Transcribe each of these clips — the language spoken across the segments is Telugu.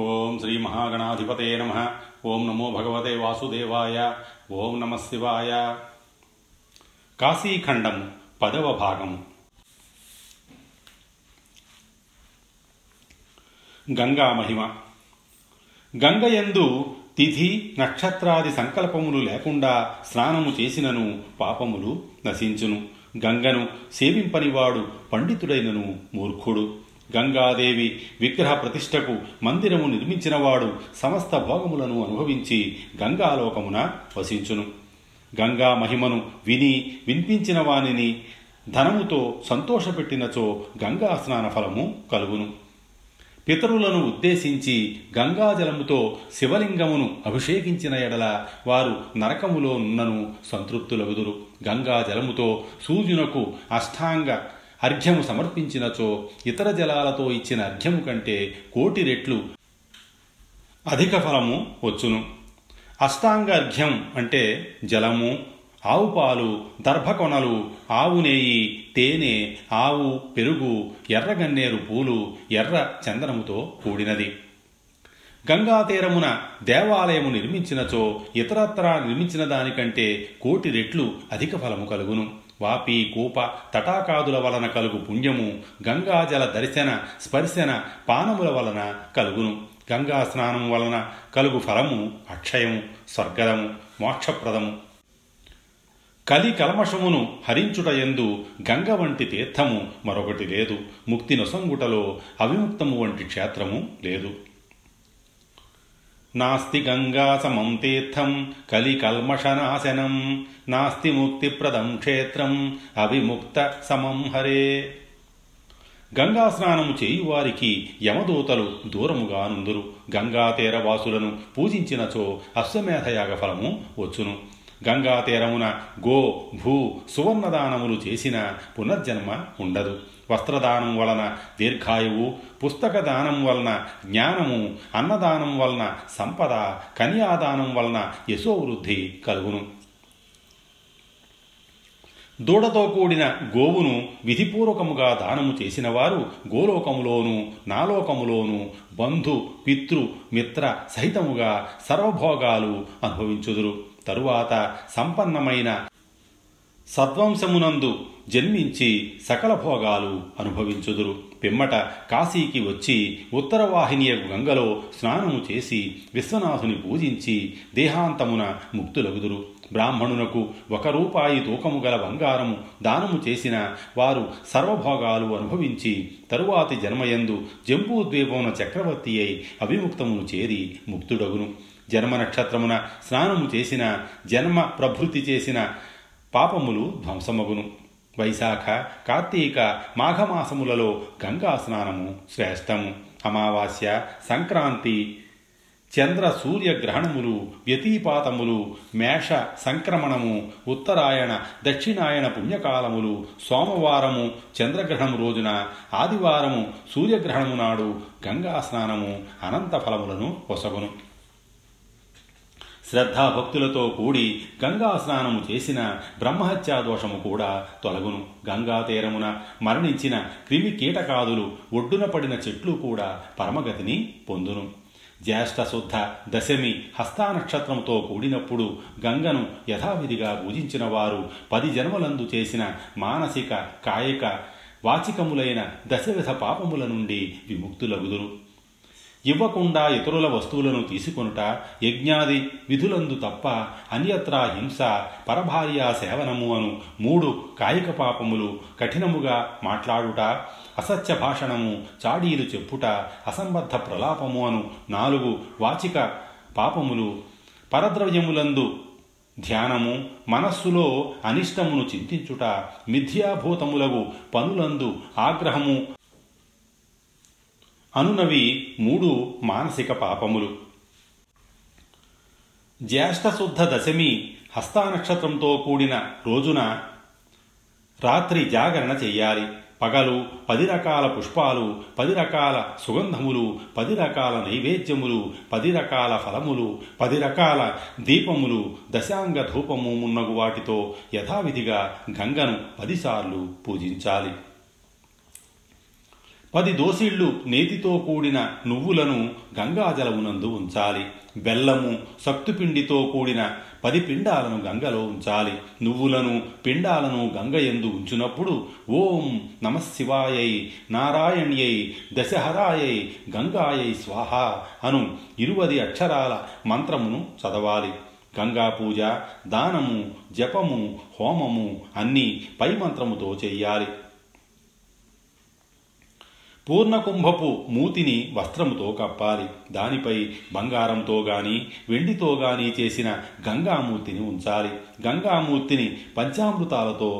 ఓం శ్రీ మహాగణాధిపతే నమః. ఓం నమో భగవతే వాసుదేవాయ. ఓం నమ శివాయ. కాశీఖండం 10వ భాగం. గంగా మహిమ. గంగయందు తిథి నక్షత్రాది సంకల్పములు లేకుండా స్నానము చేసినను పాపములు నశించును. గంగను సేవింపనివాడు పండితుడైనను మూర్ఖుడు. గంగాదేవి విగ్రహ ప్రతిష్టకు మందిరము నిర్మించినవాడు సమస్త భోగములను అనుభవించి గంగాలోకమున వసించును. గంగా మహిమను విని వినిపించిన వానిని ధనముతో సంతోషపెట్టినచో గంగా స్నాన ఫలము కలుగును. పితరులను ఉద్దేశించి గంగాజలముతో శివలింగమును అభిషేకించిన ఎడల వారు నరకములో నున్నను సంతృప్తులగుదురు. గంగాజలముతో సూర్యునకు అష్టాంగ అర్ఘ్యము సమర్పించినచో ఇతర జలాలతో ఇచ్చిన అర్ఘ్యము కంటే 1,000,000 రెట్లు అధిక ఫలము వచ్చును. అష్టాంగ అర్ఘ్యం అంటే జలము, ఆవు పాలు, దర్భకొనలు, ఆవు నేయి, తేనె, ఆవు పెరుగు, ఎర్రగన్నేరు పూలు, ఎర్ర చందనముతో కూడినది. గంగాతీరమున దేవాలయము నిర్మించినచో ఇతరత్రా నిర్మించిన దానికంటే 1,000,000 రెట్లు అధిక ఫలము కలుగును. వాపి కూప తటాకాదుల వలన కలుగు పుణ్యము గంగాజల దర్శన స్పర్శన పానముల వలన కలుగును. గంగా స్నానం వలన కలుగు ఫలము అక్షయము, స్వర్గదము, మోక్షప్రదము. కలి కల్మషమును హరించుటయందు గంగ వంటి తీర్థము మరొకటి లేదు. ముక్తి నొసంగుటలో అవిముక్తము వంటి క్షేత్రము లేదు. నాస్తి గంగా సమం తీర్థం కలి కల్మషనాశనం, నాస్తి ముక్తిప్రదం క్షేత్రం అవిముక్త సమం హరే. గంగా స్నానము చేయువారికి యమదూతలు దూరముగానుందురు. గంగాతీరవాసులను పూజించినచో అశ్వమేధయాగ ఫలము వచ్చును. గంగాతీరమున గో భూ సువర్ణదానములు చేసిన పునర్జన్మ ఉండదు. వస్త్రదానం వలన దీర్ఘాయువు, పుస్తక దానం వలన జ్ఞానము, అన్నదానం వలన సంపద, కన్యాదానం వలన యశోవృద్ధి కలుగును. దూడతో కూడిన గోవును విధిపూర్వకముగా దానము చేసిన వారు గోలోకములోను నాలోకములోను బంధు పితృ మిత్ర సహితముగా సర్వభోగాలు అనుభవించుదురు. తరువాత సంపన్నమైన సద్వంశమునందు జన్మించి సకల భోగాలు అనుభవించుదురు. పిమ్మట కాశీకి వచ్చి ఉత్తరవాహినియగు గంగలో స్నానము చేసి విశ్వనాథుని పూజించి దేహాంతమున ముక్తులగుదురు. బ్రాహ్మణునకు 1 రూపాయి తూకము గల బంగారము దానము చేసిన వారు సర్వభోగాలు అనుభవించి తరువాతి జన్మయందు జంబూద్వీపమున చక్రవర్తి అయి అభిముక్తమును చేరి ముక్తుడగును. జన్మ నక్షత్రమున స్నానము చేసిన జన్మ ప్రభృతి చేసిన పాపములు ధ్వంసమగును. వైశాఖ, కార్తీక, మాఘమాసములలో గంగా స్నానము శ్రేష్టము. అమావాస్య, సంక్రాంతి, చంద్ర సూర్యగ్రహణములు, వ్యతిపాతములు, మేష సంక్రమణము, ఉత్తరాయణ దక్షిణాయన పుణ్యకాలములు, సోమవారము చంద్రగ్రహణము రోజున, ఆదివారము సూర్యగ్రహణము నాడు గంగా స్నానము అనంత ఫలములను పొసగును. శ్రద్ధాభక్తులతో కూడి గంగా స్నానము చేసిన బ్రహ్మహత్యా దోషము కూడా తొలగును. గంగా తీరమున మరణించిన క్రిమి కీటకాదులు, ఒడ్డున పడిన చెట్లు కూడా పరమగతిని పొందును. జ్యేష్ఠశుద్ధ దశమి హస్తా నక్షత్రంతో కూడినప్పుడు గంగను యథావిధిగా పూజించిన వారు 10 జన్మలందు చేసిన మానసిక, కాయిక, వాచికములైన దశవిధ పాపముల నుండి విముక్తులగుదురు. ఇవ్వకుండా ఇతరుల వస్తువులను తీసుకొనుట, యజ్ఞాది విధులందు తప్ప అన్యత్రా హింస, పరభార్యా సేవనము అను 3 కాయిక పాపములు, కఠినముగా మాట్లాడుట, అసత్య భాషణము, చాడీలు చెప్పుట, అసంబద్ధ ప్రలాపము అను 4 వాచిక పాపములు, పరద్రవ్యములందు ధ్యానము, మనస్సులో అనిష్టమును చింతించుట, మిథ్యాభూతములగు పనులందు ఆగ్రహము అనునవి 3 మానసిక పాపములు. జ్యేష్ఠశుద్ధ దశమి హస్తానక్షత్రంతో కూడిన రోజున రాత్రి జాగరణ చెయ్యాలి. పగలు 10 రకాల పుష్పాలు, 10 రకాల సుగంధములు, 10 రకాల నైవేద్యములు, 10 రకాల ఫలములు, 10 రకాల దీపములు, దశాంగ ధూపము మున్నగు వాటితో యథావిధిగా గంగను 10 సార్లు పూజించాలి. 10 దోసిళ్లు నేతితో కూడిన నువ్వులను గంగాజలమునందు ఉంచాలి. బెల్లము సక్తుపిండితో కూడిన 10 పిండాలను గంగలో ఉంచాలి. నువ్వులను పిండాలను గంగ యందు ఉంచినప్పుడు ఓం నమశివాయై నారాయణ్యై దశహరాయై గంగాయై స్వాహ అను 20 అక్షరాల మంత్రమును చదవాలి. గంగా పూజ, దానము, జపము, హోమము అన్నీ పై మంత్రముతో చేయాలి. పూర్ణకుంభపు మూతిని వస్త్రముతో కప్పాలి. దానిపై బంగారంతో గాని వెండితో గాని చేసిన గంగామూర్తిని ఉంచాలి. గంగామూర్తిని పంచామృతాలతో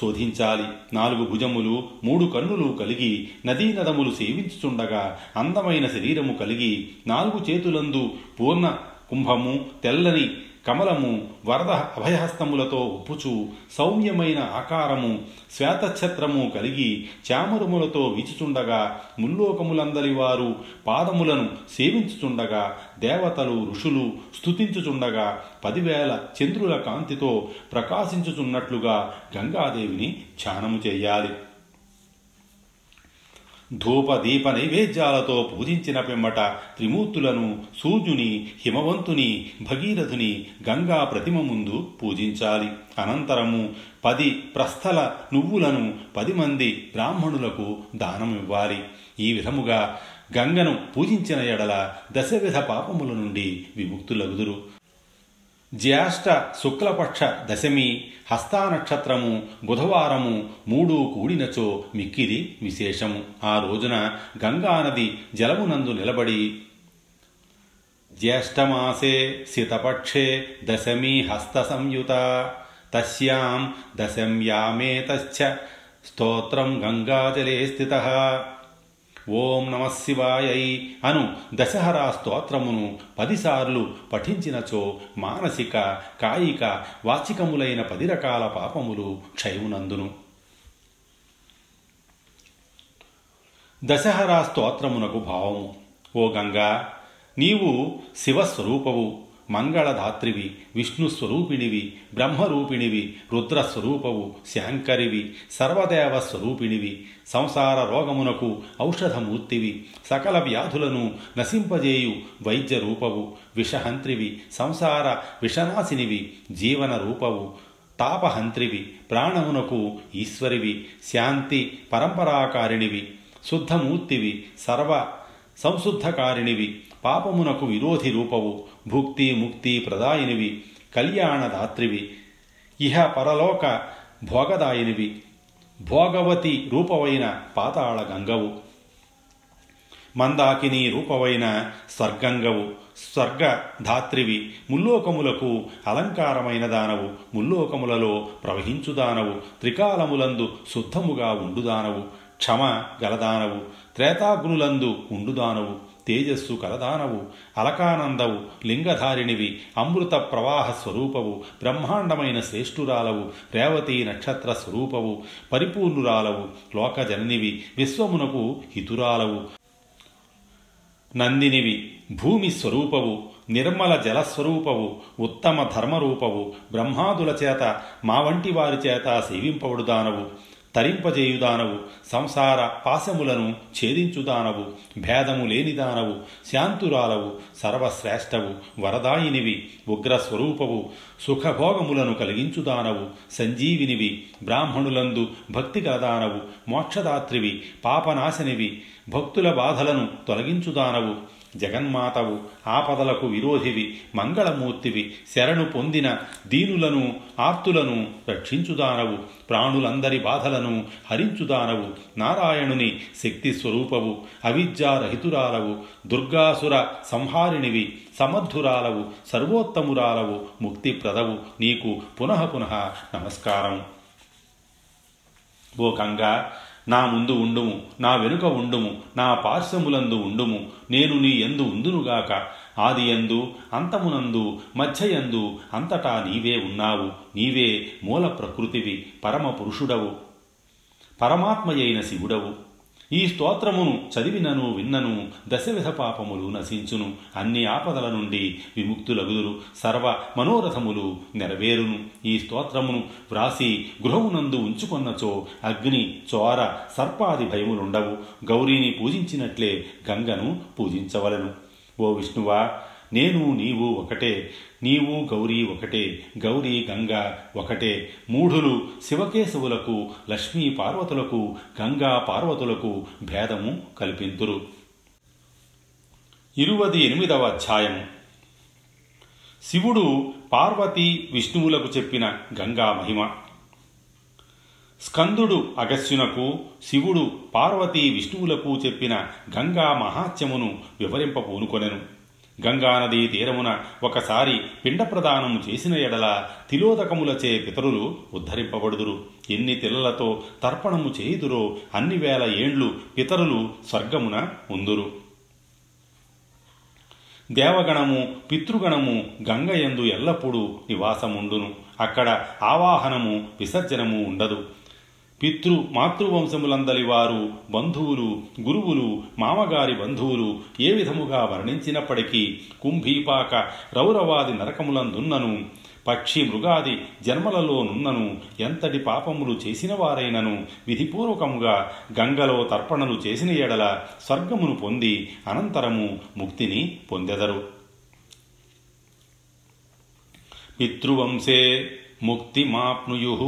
శోధించాలి. 4 భుజములు 3 కన్నులు కలిగి నదీనదములు సేవించుచుండగా అందమైన శరీరము కలిగి 4 చేతులందు పూర్ణ కుంభము, తెల్లని కమలము, వరద అభయహస్తములతో ఉప్పుచు సౌమ్యమైన ఆకారము, శ్వేతఛత్రము కలిగి చామరుములతో వీచుచుండగా ముల్లోకములందరి వారు పాదములను సేవించుచుండగా దేవతలు ఋషులు స్తుతించుచుండగా 10,000 చంద్రుల కాంతితో ప్రకాశించుచున్నట్లుగా గంగాదేవిని ధ్యానము చేయాలి. ధూప దీప నైవేద్యాలతో పూజించిన పిమ్మట త్రిమూర్తులను, సూర్యుని, హిమవంతుని, భగీరథుని గంగా ప్రతిమ ముందు పూజించాలి. అనంతరము 10 ప్రస్థల నువ్వులను 10 మంది బ్రాహ్మణులకు దానమివ్వాలి. ఈ విధముగా గంగను పూజించిన ఎడల 10 విధ పాపముల నుండి విముక్తులగుదురు. జ్యేష్ఠ శుక్లపక్ష దశమి హస్తానక్షత్రము బుధవారము 3 కూడినచో మిక్కిలి విశేషము. ఆ రోజున గంగానది జలమునందు నిలబడి జ్యేష్ఠమాసే శితపక్షే దశమీ హస్త సంయుత తస్యాం దశమ్యామేతశ్చ స్తోత్రం గంగాజలే స్థితః ఓం నమశివాయై అను దశహరా స్తోత్రమును 10 సార్లు పఠించినచో మానసిక, కాయిక, వాచికములైన 10 రకాల పాపములు క్షయమునందును. దశహరా స్తోత్రమునకు భావము. ఓ గంగా, నీవు శివస్వరూపవు, మంగళధాత్రివి, విష్ణుస్వరూపిణివి, బ్రహ్మరూపిణివి, రుద్రస్వరూపవు, శాంకరివి, సర్వదేవస్వరూపిణివి, సంసార రోగమునకు ఔషధమూర్తివి, సకల వ్యాధులను నశింపజేయు వైద్య రూపవు, విషహంత్రివి, సంసార విషనాశినివి, జీవన రూపవు, తాపహంత్రివి, ప్రాణమునకు ఈశ్వరివి, శాంతి పరంపరాకారిణివి, శుద్ధమూర్తివి, సర్వ సంశుద్ధకారిణివి, పాపమునకు విరోధి రూపవు, భుక్తి ముక్తి ప్రదాయినివి, కళ్యాణదాత్రివి, ఇహ పరలోక భోగదాయినివి, భోగవతి రూపమైన పాతాళ గంగవు, మందాకిని రూపమైన స్వర్గంగవు, స్వర్గధాత్రివి, ముల్లోకములకు అలంకారమైన దానవు, ముల్లోకములలో ప్రవహించుదానవు, త్రికాలములందు శుద్ధముగా ఉండుదానవు, క్షమ గలదానవు, త్రేతాగ్నులందు ఉండుదానవు, తేజస్సు కలదానవు, అలకానందవు, లింగధారిణివి, అమృత ప్రవాహ స్వరూపవు, బ్రహ్మాండమైన శ్రేష్ఠురాలవు, రేవతీ నక్షత్ర స్వరూపవు, పరిపూర్ణురాలవు, లోకజననివి, విశ్వమునకు హితురాలవు, నందినివి, భూమి స్వరూపవు, నిర్మల జలస్వరూపవు, ఉత్తమ ధర్మరూపవు, బ్రహ్మాదుల చేత మా వంటి వారి చేత సేవింపబడుదానవు, తరింపజేయుదానవు, సంసార పాశములను ఛేదించుదానవు, భేదము లేనిదానవు, శాంతురాలవు, సర్వశ్రేష్టవు, వరదాయినివి, ఉగ్రస్వరూపవు, సుఖభోగములను కలిగించుదానవు, సంజీవినివి, బ్రాహ్మణులందు భక్తి కలదానవు, మోక్షదాత్రివి, పాపనాశనివి, భక్తుల బాధలను తొలగించుదానవు, జగన్మాతవు, ఆపదలకు విరోధివి, మంగళమూర్తివి, శరణు పొందిన దీనులను ఆర్తులను రక్షించుదానవు, ప్రాణులందరి బాధలను హరించుదానవు, నారాయణుని శక్తి స్వరూపవు, అవిద్యారహితురాలవు, దుర్గాసుర సంహారిణివి, సమర్థురాలవు, సర్వోత్తమురాలవు, ముక్తిప్రదవు, నీకు పునః పునః నమస్కారం. ఓ గంగా, నా ముందు ఉండుము, నా వెనుక ఉండుము, నా పార్శ్వములందు ఉండుము, నేను నీ యందు ఉందునుగాక. ఆదియందు, అంతమునందు, మధ్యయందు అంతటా నీవే ఉన్నావు. నీవే మూల ప్రకృతివి, పరమ పురుషుడవు, పరమాత్మయైన శివుడవు. ఈ స్తోత్రమును చదివినను విన్నను దశవిధ పాపములు నశించును, అన్ని ఆపదల నుండి విముక్తులగుదురు, సర్వ మనోరథములు నెరవేరును. ఈ స్తోత్రమును వ్రాసి గృహమునందు ఉంచుకొన్నచో అగ్ని, చోర, సర్పాది భయములుండవు. గౌరీని పూజించినట్లే గంగను పూజించవలను. ఓ విష్ణువా, నేను నీవు ఒకటే, నీవు గౌరీ ఒకటే, గౌరీ గంగ ఒకటే. మూఢులు శివకేశవులకు, లక్ష్మీ పార్వతులకు, గంగా పార్వతులకు భేదము కల్పింతురు. 28వ అధ్యాయం. శివుడు పార్వతీ విష్ణువులకు చెప్పిన గంగా మహిమ. స్కందుడు అగస్యునకు, శివుడు పార్వతీ విష్ణువులకు చెప్పిన గంగా మహాత్మ్యమును వివరింపపూనుకొనెను. గంగానదీ తీరమున ఒకసారి పిండ ప్రదానము చేసిన ఎడల తిలోదకములచే పితరులు ఉద్ధరింపబడుదురు. ఎన్ని తిలలతో తర్పణము చేయుదురో అన్ని వేల ఏండ్లు పితరులు స్వర్గమున ఉందురు. దేవగణము, పితృగణము గంగయందు ఎల్లప్పుడూ నివాసముండును. అక్కడ ఆవాహనము, విసర్జనము ఉండదు. పితృ మాతృవంశములందలి వారు, బంధువులు, గురువులు, మామగారి బంధువులు ఏ విధముగా వర్ణించినప్పటికీ కుంభీపాక రౌరవాది నరకములందున్నను, పక్షి మృగాది జన్మలలోనున్నను, ఎంతటి పాపములు చేసిన వారైనను విధిపూర్వకముగా గంగలో తర్పణలు చేసిన ఎడల స్వర్గమును పొంది అనంతరము ముక్తిని పొందెదరు. పితృవంశే ముక్తిమాప్నుయుః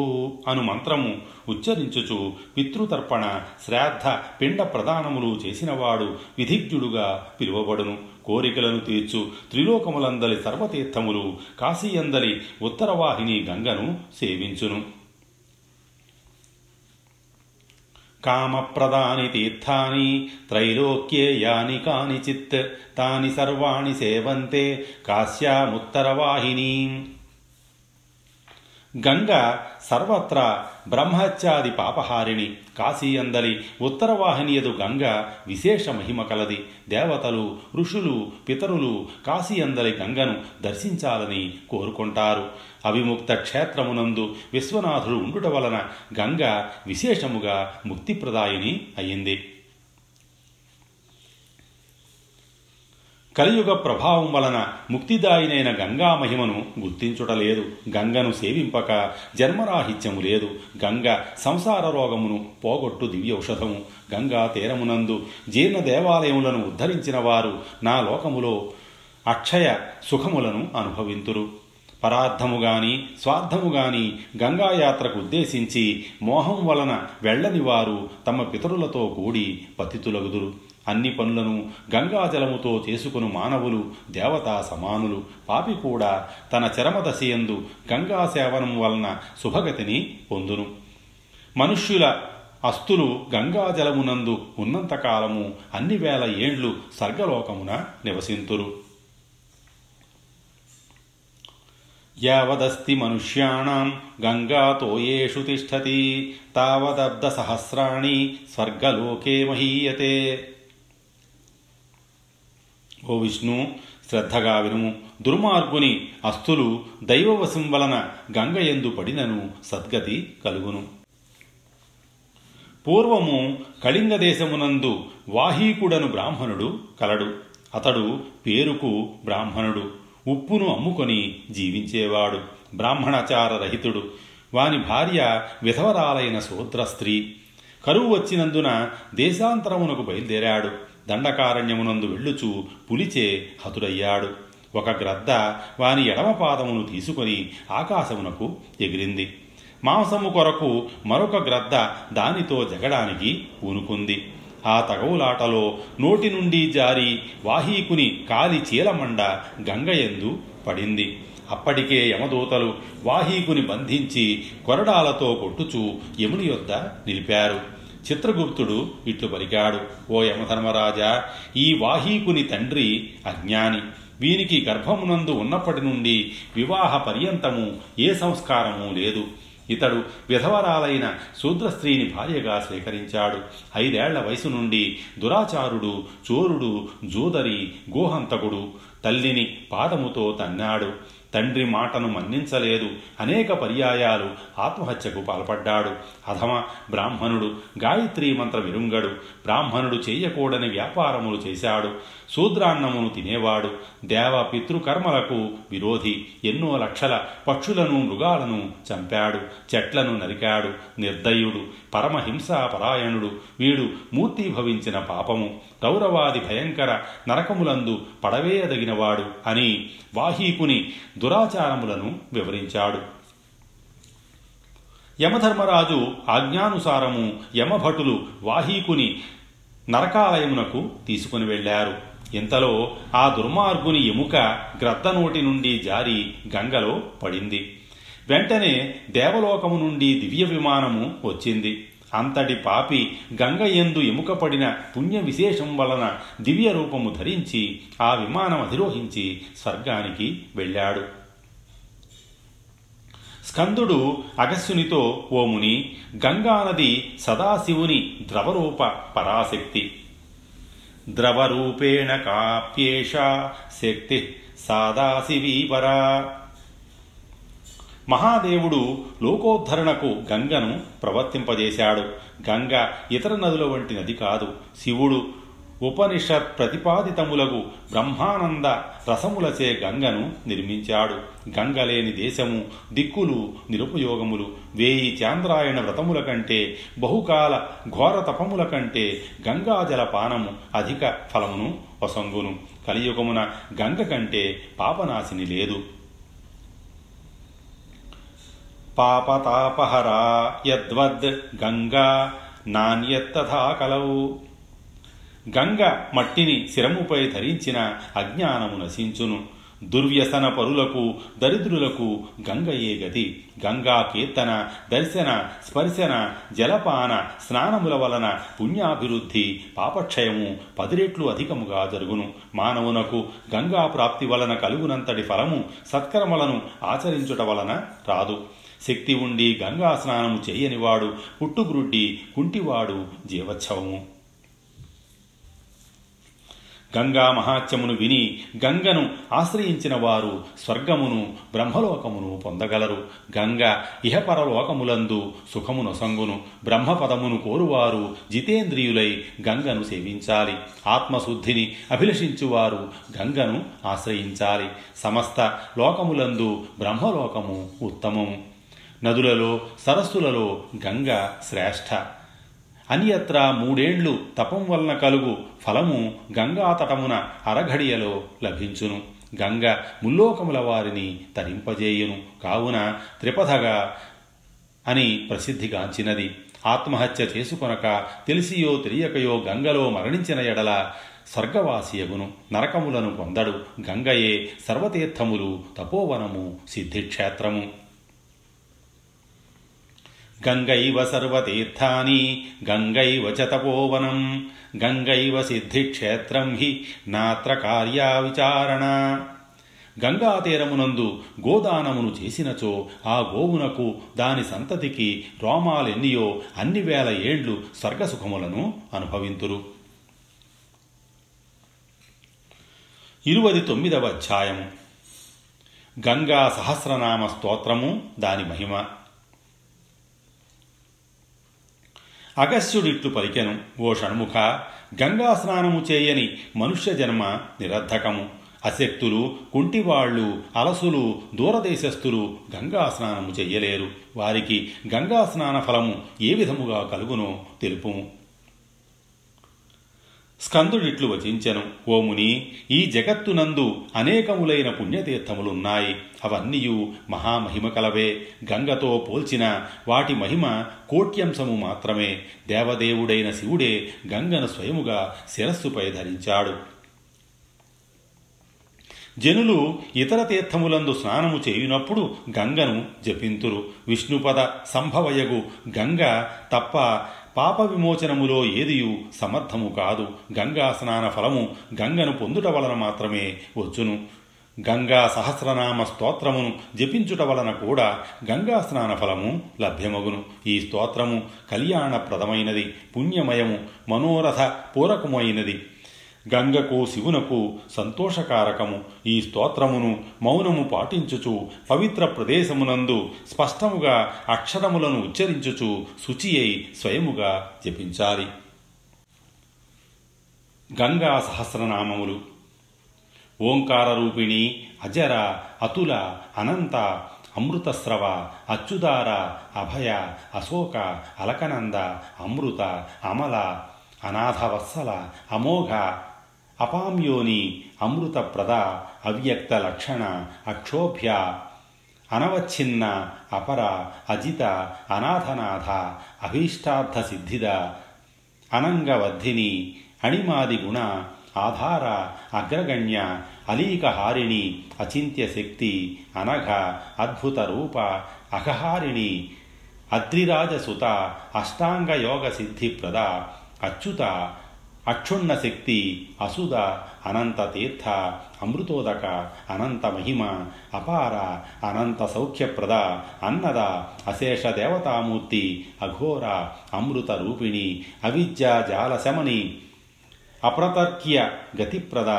అను మంత్రము ఉచ్చరించుచు పితృతర్పణ, శ్రాద్ధ, పిండ ప్రదానములు చేసినవాడు విధిజ్ఞుడుగా పిలువబడును. కోరికలను తీర్చు త్రిలోకములందలి సర్వతీర్థములు కాశీయందలి ఉత్తరవాహిని గంగను సేవించును. కామప్రదాని తీర్థాని త్రైలోక్యే యాని కానిచిత్ తాని సర్వాణి సేవంతే కాశ్యాముత్తరవాహిని. గంగ సర్వత్రా బ్రహ్మత్యాది పాపహారిణి. కాశీయందలి ఉత్తరవాహినియదు గంగ విశేష మహిమ కలది. దేవతలు, ఋషులు, పితరులు కాశీయందలి గంగను దర్శించాలని కోరుకుంటారు. అవిముక్త క్షేత్రమునందు విశ్వనాథుడు ఉండుట వలన గంగ విశేషముగా ముక్తిప్రదాయిని అయింది. కలియుగ ప్రభావం వలన ముక్తిదాయినైన గంగా మహిమను గుర్తించుటలేదు. గంగను సేవింపక జన్మరాహిత్యము లేదు. గంగ సంసార రోగమును పోగొట్టు దివ్యౌషధము. గంగా తీరమునందు జీర్ణ దేవాలయములను ఉద్ధరించిన వారు నా లోకములో అక్షయ సుఖములను అనుభవింతురు. పరార్థము గాని స్వార్థము గాని గంగాయాత్రకు ఉద్దేశించి మోహం వలన వెళ్ళని వారు తమ పితరులతో కూడి పతితులగుదురు. అన్ని పనులను గంగాజలముతో చేసుకుని మానవులు దేవతా సమానులు. పాపి కూడా తన చరమదశయందు గంగా సేవనం వలన శుభగతిని పొందును. మనుష్యుల అస్తులు గంగాజలమునందు ఉన్నంతకాలము అన్ని వేల ఏండ్లు స్వర్గలోకమున నివసింతురు. యావదస్తి మనుష్యాణం గంగాతో యేషు తిష్టతి తావదబ్ద సహస్రాణి స్వర్గలోకే మహీయతే. ఓ విష్ణు, శ్రద్ధగా వినుము. దుర్మార్గుని అస్తులు దైవవశం వలన గంగయందు పడినను సద్గతి కలుగును. పూర్వము కళింగ దేశమునందు వాహీకుడను బ్రాహ్మణుడు కలడు. అతడు పేరుకు బ్రాహ్మణుడు, ఉప్పును అమ్ముకొని జీవించేవాడు, బ్రాహ్మణాచార రహితుడు. వాని భార్య విధవరాలైన శూద్ర స్త్రీ. కరువు వచ్చినందున దేశాంతరమునకు బయలుదేరాడు. దండకారణ్యమునందు వెళ్ళుచు పులిచే హతుడయ్యాడు. ఒక గ్రద్ద వాని ఎడమ పాదమును తీసుకొని ఆకాశమునకు ఎగిరింది. మాంసము కొరకు మరొక గ్రద్ద దానితో జగడానికి పూనుకుంది. ఆ తగవులాటలో నోటి నుండి జారి వాహీకుని కాలి చీలమండ గంగయందు పడింది. అప్పటికే యమదూతలు వాహీకుని బంధించి కొరడాలతో కొట్టుచు యముని యొద్ద నిలిపారు. చిత్రగుప్తుడు ఇట్లు పలికాడు: ఓ యమధర్మరాజా, ఈ వాహీకుని తండ్రి అజ్ఞాని. వీనికి గర్భమునందు ఉన్నప్పటి నుండి వివాహ పర్యంతము ఏ సంస్కారము లేదు. ఇతడు విధవరాలైన శూద్రస్త్రీని భార్యగా స్వీకరించాడు. 5 ఏళ్ల వయసు నుండి దురాచారుడు, చోరుడు, జోదరి, గోహంతకుడు. తల్లిని పాదముతో తన్నాడు. తండ్రి మాటను మన్నించలేదు, అనేక పర్యాయాలు ఆత్మహత్యకు పాల్పడ్డాడు. అధమ బ్రాహ్మణుడు గాయత్రీ మంత్ర విరుంగడు. బ్రాహ్మణుడు చేయకూడని వ్యాపారములు చేశాడు. శూద్రాన్నమును తినేవాడు. దేవ పితృకర్మలకు విరోధి. ఎన్నో లక్షల పక్షులను మృగాలను చంపాడు. చెట్లను నరికాడు. నిర్దయుడు, పరమహింసాపరాయణుడు. వీడు మూర్తీభవించిన పాపము, కౌరవాది భయంకర నరకములందు పడవేయదగినవాడు అని వాహీకుని దురాచారములను వివరించాడు. యమధర్మరాజు ఆజ్ఞానుసారము యమభటులు వాహీకుని నరకాలయమునకు తీసుకుని వెళ్ళారు. ఇంతలో ఆ దుర్మార్గుని ఎముక గ్రద్దనోటి నుండి జారి గంగలో పడింది. వెంటనే దేవలోకము నుండి దివ్య విమానము వచ్చింది. అంతటి పాపి గంగ యందు ఎముక పడిన పుణ్య విశేషం వలన దివ్య రూపము ధరించి ఆ విమానం అధిరోహించి స్వర్గానికి వెళ్ళాడు. స్కందుడు అగస్యునితో, ఓ ముని, గంగానది సదాశివుని ద్రవరూప పరాశక్తి. ద్రవరూపేణ కాప్యేషా శక్తి సదాశివీ పరా. మహాదేవుడు లోకోద్ధరణకు గంగను ప్రవర్తింపజేశాడు. గంగ ఇతర నదుల వంటి నది కాదు. శివుడు ఉపనిషత్ ప్రతిపాదితములగు బ్రహ్మానంద రసములచే గంగను నిర్మించాడు. గంగ లేని దేశము, దిక్కులు నిరుపయోగములు. 1000 చాంద్రాయణ వ్రతముల కంటే, బహుకాల ఘోర తపముల కంటే గంగాజల పానము అధిక ఫలమును వసంగును. కలియుగమున గంగ కంటే పాపనాశిని లేదు. పాపతాపహరా యద్వద్ గంగా నాణ్యత్తథా కలౌ. గంగ మట్టిని శిరముపై ధరించిన అజ్ఞానము నశించును. దుర్వ్యసన పరులకు, దరిద్రులకు గంగయే గతి. గంగా కీర్తన, దర్శన, స్పర్శన, జలపాన, స్నానముల వలన పుణ్యాభివృద్ధి, పాపక్షయము 10 రెట్లు అధికముగా జరుగును. మానవునకు గంగా ప్రాప్తి వలన కలుగునంతటి ఫలము సత్కర్మలను ఆచరించుట వలన రాదు. శక్తి ఉండి గంగా స్నానము చేయనివాడు పుట్టుగ్రుడ్డి, కుంటివాడు జీవోత్సవము. గంగా మహాత్యమును విని గంగను ఆశ్రయించిన వారు స్వర్గమును, బ్రహ్మలోకమును పొందగలరు. గంగ ఇహపరలోకములందు సుఖమునొసంగును. బ్రహ్మపదమును కోరువారు జితేంద్రియులై గంగను సేవించాలి. ఆత్మశుద్ధిని అభిలషించువారు గంగను ఆశ్రయించాలి. సమస్త లోకములందు బ్రహ్మలోకము ఉత్తమము. నదులలో, సరస్సులలో గంగ శ్రేష్ఠ. అన్యత్రా 3 ఏండ్లు తపం వలన కలుగు ఫలము గంగాతటమున అరఘడియలో లభించును. గంగ ముల్లోకముల వారిని తరింపజేయును. కావున త్రిపథగా అని ప్రసిద్ధిగాంచినది. ఆత్మహత్య చేసుకొనక, తెలిసియో తెలియకయో గంగలో మరణించిన ఎడల స్వర్గవాసియగును. నరకములను పొందడు. గంగయే సర్వతీర్థములు, తపోవనము, సిద్ధిక్షేత్రము. గంగైవ సర్వతీర్థాని గంగైవ చ తపోవనం గంగైవ సిద్ధిక్షేత్రం హి నాత్ర కార్యా విచారణ. గంగాతీరమునందు గోదానమును చేసినచో ఆ గోవునకు, దాని సంతతికి రోమాలెన్నియో అన్ని 1000 ఏండ్లు స్వర్గసుఖములను అనుభవింతురు. 29వ అధ్యాయము. గంగా సహస్రనామ స్తోత్రము, దాని మహిమ. అగస్యుడిట్లు పలికెను, ఓ షణ్ముఖ, గంగా స్నానము చేయని మనుష్య జన్మ నిరర్ధకము. అశక్తులు, కుంటివాళ్లు, అలసులు, దూరదేశస్థులు గంగా స్నానము చెయ్యలేరు. వారికి గంగా స్నాన ఫలము ఏ విధముగా కలుగునో తెలుపుము. స్కందుడిట్లు వచించెను, ఓ ముని, ఈ జగత్తునందు అనేకములైన పుణ్యతీర్థములున్నాయి. అవన్నీయు మహామహిమ కలవే. గంగతో పోల్చిన వాటి మహిమ కోట్యంశము మాత్రమే. దేవదేవుడైన శివుడే గంగను స్వయముగా శిరస్సుపై ధరించాడు. జనులు ఇతర తీర్థములందు స్నానము చేయునప్పుడు గంగను జపింతురు. విష్ణుపద సంభవయగు గంగ తప్ప పాప విమోచనములో ఏదియు సమర్థము కాదు. గంగా స్నాన ఫలము గంగను పొందుట వలన మాత్రమే వచ్చును. గంగా సహస్రనామ స్తోత్రమును జపించుట వలన కూడా గంగా స్నాన ఫలము లభ్యమగును. ఈ స్తోత్రము కళ్యాణప్రదమైనది, పుణ్యమయము, మనోరథ పూరకమైనది. గంగకు శివునకు సంతోషకారకము ఈ స్తోత్రమును మౌనము పాటించుచు పవిత్ర ప్రదేశమునందు స్పష్టముగా అక్షరములను ఉచ్చరించుచు శుచి అయి స్వయముగా జపించాలి. గంగా సహస్రనామములు. ఓంకార రూపిణి, అజర, అతుల, అనంత, అమృతస్రవ, అచ్యుదార, అభయ, అశోక, అలకనంద, అమృత, అమల, అనాథవత్సల, అమోఘ, అపామ్యోని, అమృతప్రద, అవ్యక్త లక్షణ, అక్షోభ్య, అనవచ్ఛిన్న, అపర, అజిత, అనాథనాథ, అభీష్టార్థసిద్ధిద, అనంగవర్ధిని, అణిమాది గుణ, ఆధార, అగ్రగణ్య, అలీకహారిణి, అచింత్యశక్తి, అనఘ, అద్భుత రూప, అఘహారిణి, అద్రిరాజసుత, అష్టాంగయోగ సిద్ధిప్రద, అచ్యుత, అక్షుణ్ణ శక్తి, అసుద, అనంత తీర్థ, అమృతోదక, అనంత మహిమ, అపార, అనంత సౌఖ్యప్రద, అన్నద, అశేష దేవతామూర్తి, అఘోర, అమృత రూపిణి, అవిద్యా జాలశమని, అప్రతర్క్య గతిప్రద,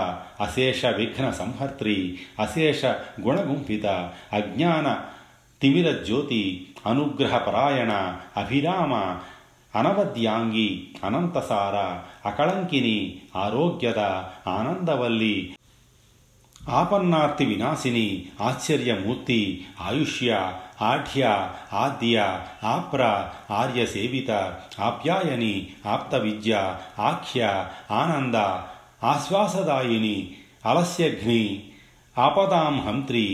అశేష విఘ్న సంహర్త్రి, అశేష గుణగుంభిత, అజ్ఞాన తిమిర జ్యోతి, అనుగ్రహపరాయణ, అభిరామ, అనవద్యాంగి, అనంతసార, అకళంకిని, ఆరోగ్యద, ఆనందవల్లి, ఆపన్నార్తి వినాశిని, ఆశ్చర్యమూర్తి, ఆయుష్య, ఆఢ్య, ఆద్య, ఆప్ర, ఆర్యసేవిత, ఆప్యాయని, ఆప్త విద్య, ఆఖ్య, ఆనంద, ఆశ్వాసదాయిని, అలస్యఘ్ని, ఆపదాం హంత్రి,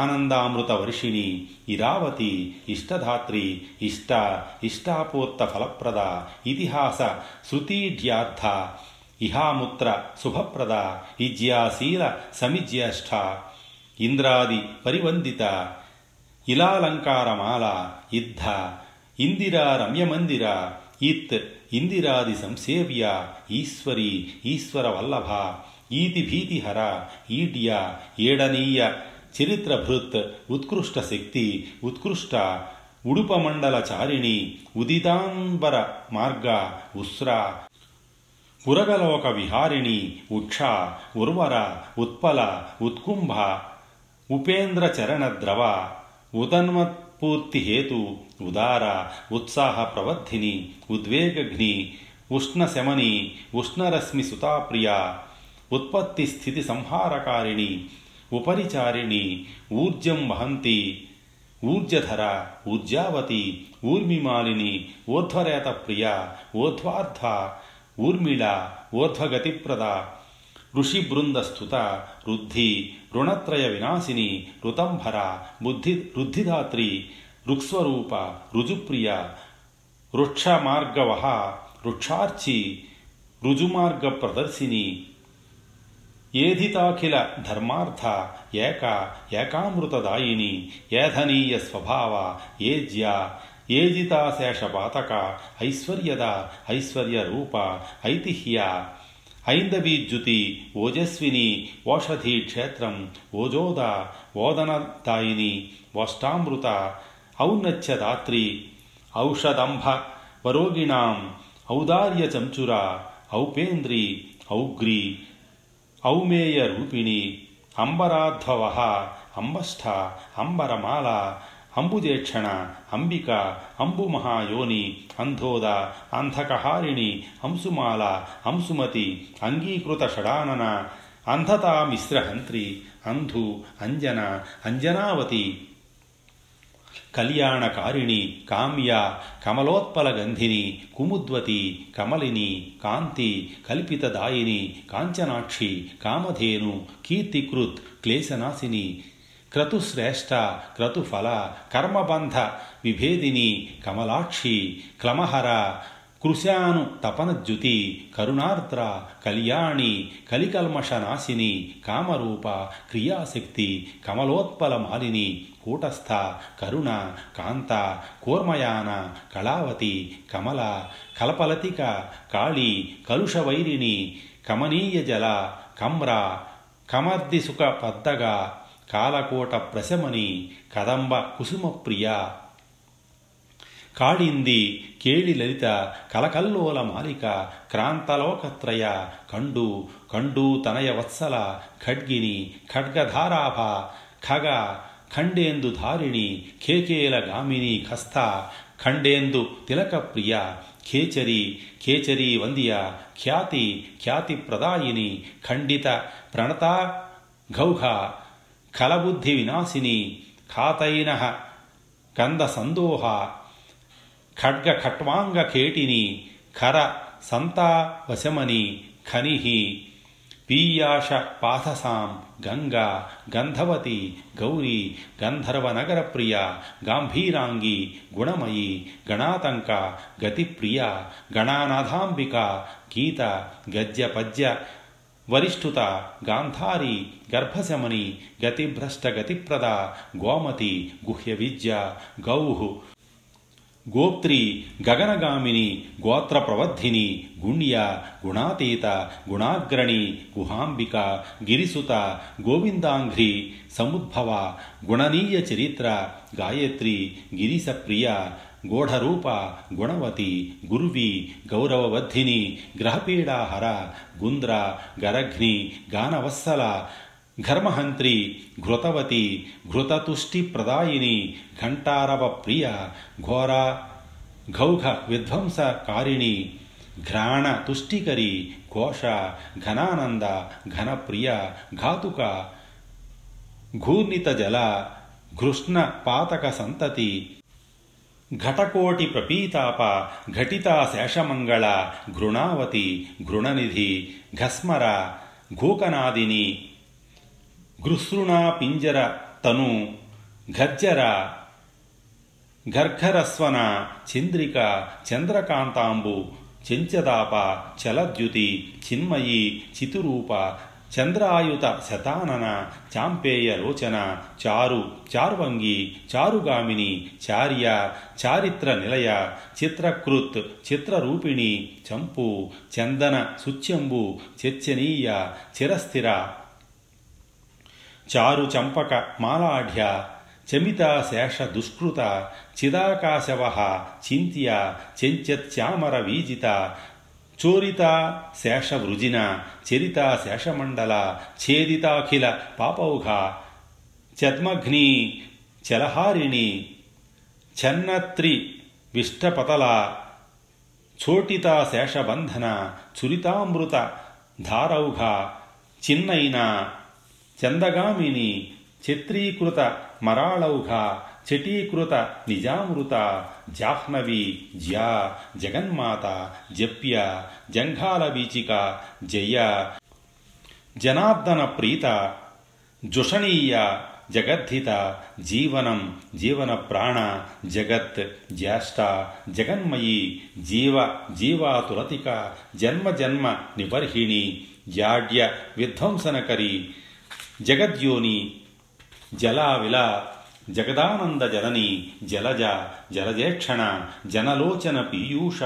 ఆనందామృత వర్షిణి, ఇరావతి, ఇష్టధాత్రి, ఇష్ట, ఇష్టాపూర్త ఫలప్రద, ఇతిహాస శృతీఢ్యార్థ, ఇహాముత్ర శుభప్రద, ఇజ్యాశీల సమిజ్యేష్ఠ, ఇంద్రాది పరివందిత, ఇలాలంకారమాల, ఇద్ధ, ఇందిరా రమ్యమందిర, ఇత్, ఇందిరాది సంసేవ్య, ఈశ్వరి, ఈశ్వరవల్లభ, ఈతి భీతిహర, ఈడ్య, ఏడనీయ చరిత్రభృత్, ఉత్కృష్ట శక్తి, ఉత్కృష్ట, ఉడుపమండల చారిణి, ఉదితాంబర మార్గ, ఉస్ర, పురగలోక విహారిణి, ఉక్ష, ఉర్వర, ఉత్పల, ఉత్కుంభ, ఉపేంద్ర చరణ ద్రవ, ఉదన్మత్పూర్తి హేతు, ఉదార, ఉత్సాహ ప్రవర్ధిని, ఉద్వేగఘ్ని, ఉష్ణశమని, ఉష్ణరశ్మి సుతాప్రియ, ఉత్పత్తి స్థితి సంహారకారిణి, ఉపరిచారిణి, ఊర్జం వహంతి, ఊర్జధర, ఊర్జావతి, ఊర్మిమాలిని, ఊర్ధ్వరేత ప్రియ, ఊర్ధ్వార్థ, ఊర్మిళ, ఊర్ధ్వగతిప్రద, ఋషిబృందస్థుత, రుద్ధి, రుణత్రయ వినాశిని, ఋతంభర, బుద్ధి, రుద్ధిధాత్రి, ఋక్స్వరూప, రుజుప్రియ, రుక్షమార్గవహ, రుక్షార్చి, రుజుమార్గ ప్రదర్శిని, ఏధితాఖిల ధర్మార్థ, ఏక, ఏకామృతదాయిని, ఏధనీయ స్వభావ, ఏజ్య, ఏజితాశేషపాతక, ఐశ్వర్యద, ఐశ్వర్యరూప, ఐతిహ్య, ఐందవీజ్యుతి, ఓజస్విని, ఓషధీ క్షేత్రం, ఓజోద, ఓదనదాయిని, వష్టామృత, ఔన్నత్యదాత్రి, ఔషధంభ వరోగిణాం, ఔదార్యచంచుర, ఔపేంద్రి, ఔగ్రి, ఔమేయ రూపిణి, అంబరాధ్వవ, అంబష్ఠ, అంబరమాల, అంబుజేక్షణ, అంబిక, అంబుమహాయోని, అంధోద, అంధకహారిణి, అంశుమాల, అంశుమతి, అంగీకృత షడానన, అంధతా మిశ్రహంత్రి, అంధు, అంజన, అంజనావతి, కళ్యాణకారిణి, కామ్య, కమలోత్పలగంధిని, కుముద్వతి, కమలిని, కాంతి, కల్పితదాయిని, కాంచనాక్షి, కామధేను, కీర్తికృత్, క్లేశనాశిని, క్రతుశ్రేష్ఠ, క్రతుఫల, కర్మబంధ విభేదిని, కమలాక్షి, క్లమహర, కృశాను తపనజ్యుతి, కరుణార్ద్ర, కళ్యాణి, కలికల్మషనాశిని, కామరూప, క్రియాశక్తి, కమలోత్పలమాలిని, కూటస్థ, కరుణ, కాంత, కూర్మయాన, కళావతి, కమల, కలపలతిక, కాళీ, కలుషవైరిణి, కమనీయ జల, కమ్ర, కమర్దిసుక పద్దగా, కాలకోట ప్రశమని, కదంబ కుసుమప్రియ, ಕಾಡಿಂದಿ ಕೇಳಿ ಲಲಿತ ಕಲಕಲ್ಲೋಲ ಮಾಲಿಕ ಕ್ರಾಂತಲೋಕತ್ರಯ ಕಂಡು ಕಂಡೂ ತನಯ ವತ್ಸಲ ಖಡ್ಗಿನಿ ಖಡ್ಗಧಾರಾಭ ಖಗ ಖಂಡೇಂದು ಧಾರಿಣಿ ಖೇಕೇಲ ಗಾಮಿನಿ ಖಸ್ತ ಖಂಡೇಂದು ತಿಲಕಪ್ರಿಯ ಖೇಚರಿ ಖೇಚರಿ ವಂದಿಯ ಖ್ಯಾತಿ ಖ್ಯಾತಿ ಪ್ರದಾಯಿನಿ ಖಂಡಿತ ಪ್ರಣತಾ ಗೌಘ ಖಲಬುದ್ಧಿ ವಿನಾಶಿನಿ ಖಾತೈನಃ ಕಂದ ಸಂದೋಹ ಖಡ್ಗ ಖಟ್ವಾಂಗ ಖೇಟಿನಿ ಖರ ಸಂತಾ ವಶಮನಿ ಖನಿಹಿ ಪೀಯಾಶ ಪಾಥಸಾಂ ಗಂಗಾ ಗಂಧವತಿ ಗೌರಿ ಗಂಧರ್ವನಗರ ಪ್ರಿಯ ಗಾಂಭೀರಾಂಗಿ ಗುಣಮಯಿ ಗಣಾತಂಕ ಗತಿಪ್ರಿಯ ಗಣಾನಾಥಾಂಬಿಕಾ ಗೀತ ಗಜ್ಯ ಪಜ್ಯ ವರಿಷ್ಠುತ ಗಾಂಧಾರಿ ಗರ್ಭಶಮನಿ ಗತಿಭ್ರಷ್ಟ ಗತಿಪ್ರದ ಗೋಮತಿ ಗುಹ್ಯವಿಜ್ಯ ಗೌಹು ಗೋಪ್ತ್ರಿ ಗಗನಗಾಮಿನಿ ಗೋತ್ರ ಪ್ರವದ್ಧಿನಿ ಗುಣ್ಯ ಗುಣಾತೀತ ಗುಣಾಗ್ರಣಿ ಗುಹಾಂಬಿಕಾ ಗಿರಿಸುತ ಗೋವಿಂದಾಂಘ್ರಿ ಸಮುದ್ಭವ ಗುಣನೀಯ ಚರಿತ್ರ ಗಾಯತ್ರಿ ಗಿರಿಸಪ್ರಿಯ ಗೋಢರೂಪ ಗುಣವತಿ ಗುರುವಿ ಗೌರವವದ್ಧಿನಿ ಗ್ರಹಪೀಡಾಹರ ಗುಂದ್ರ ಗರಘ್ನಿ ಗಾನವತ್ಸಲ ಘರ್ಮಹಂತ್ರಿ ಘೃತವತಿ ಘೃತತುಷ್ಟಿಪ್ರದಾಯಿನಿ ಘಂಟಾರವ ಪ್ರಿಯ ಘೋರ ಘೌಘ ವಿಧ್ವಂಸಕಾರಿಣಿ ಘ್ರಾಣ ತುಷ್ಟಿಕರಿ ಘೋಷ ಘನಾನಂದ ಘನಪ್ರಿಯ ಘಾತುಕ ಘೂರ್ಣಿತ ಜಲ ಘೃಷ್ಣ ಪಾತಕ ಸಂತತಿ ಘಟಕೋಟಿ ಪ್ರಪೀತಾಪ ಘಟಿತಾ ಶೇಷಮಂಗಳ ಘೃಣಾವತಿ ಘೃಣನಿಧಿ ಘಸ್ಮರ ಘೂಕನಾದಿನಿ ಘೃಸೃಣ ಪಿಂಜರ ತನು ಘಜ್ಜರ ಘರ್ಘರಸ್ವನ ಚಂದ್ರಿಕ ಚಂದ್ರಕಾಂತಾಂಬು ಚಂಚದಾಪ ಚಲದ್ಯುತಿ ಚಿನ್ಮಯಿ ಚಿತುರೂಪ ಚಂದ್ರಾಯುತ ಶತಾನನ ಚಾಂಪೇಯ ರೋಚನ ಚಾರು ಚಾರ್ವಂಗಿ ಚಾರುಗಾಮಿನಿ ಚಾರ್ಯ ಚಾರಿತ್ರ ನಿಲಯ ಚಿತ್ರಕೃತ್ ಚಿತ್ರರೂಪಿಣಿ ಚಂಪು ಚಂದನ ಸುಚ್ಯಂಬು ಚೆಚ್ಚನೀಯ ಚಿರಸ್ಥಿರ ಚಾರು ಚಂಪಕ ಮಾಲಾಢ್ಯ ಚಮಿತ ಶೇಷ ದುಷ್ಕೃತ ಚಿದಾಕಾಶವಹ ಚಿಂತ್ಯ ಚೆಂಚತ್ಯಾಮರ ವೀಜಿತ ಚೋರಿತ ಶೇಷ ವೃಜಿನ ಚರಿತ ಶೇಷಮಂಡಲ ಛೇದಿತಾಖಿಲ ಪಾಪೌಘ ಚದ್ಮಘ್ನಿ ಚಲಹಾರಿಣಿ ಛನ್ನತ್ರಿ ವಿಷ್ಟಪತಲ ಛೋಟಿತ ಶೇಷಬಂಧನ ಚುರಿತಾಮೃತ ಧಾರೌಘ ಚಿನ್ನೈನ ಚಂದಗಾಮಿನಿ ಚಿತ್ರೀಕೃತ ಮರಾಳೌಘ ಚಟೀಕೃತ ನಿಜಾಮೃತ ಜಾಹ್ನವಿ ಜ್ಯಾ ಜಗನ್ಮಾತ ಜಪ್ಯ ಜಂಘಾಲವೀಚಿಕ ಜಯ ಜನಾರ್ದನ ಪ್ರೀತ ಜುಷಣೀಯ ಜಗದ್ಧಿತ ಜೀವನಂ ಜೀವನ ಪ್ರಾಣ ಜಗತ್ ಜ್ಯೇಷ್ಠ ಜಗನ್ಮಯಿ ಜೀವ ಜೀವಾತುರತಿಕ ಜನ್ಮ ಜನ್ಮ ನಿಬರ್ಹಿಣಿ ಜಾಡ್ಯ ವಿಧ್ವಂಸನಕರಿ ಜಗದ್ಯೋನಿ ಜಲಾವಿಲ ಜಗದಾನಂದ ಜನನಿ ಜಲಜ ಜಲಜೇಕ್ಷಣ ಜನಲೋಚನ ಪೀಯೂಷ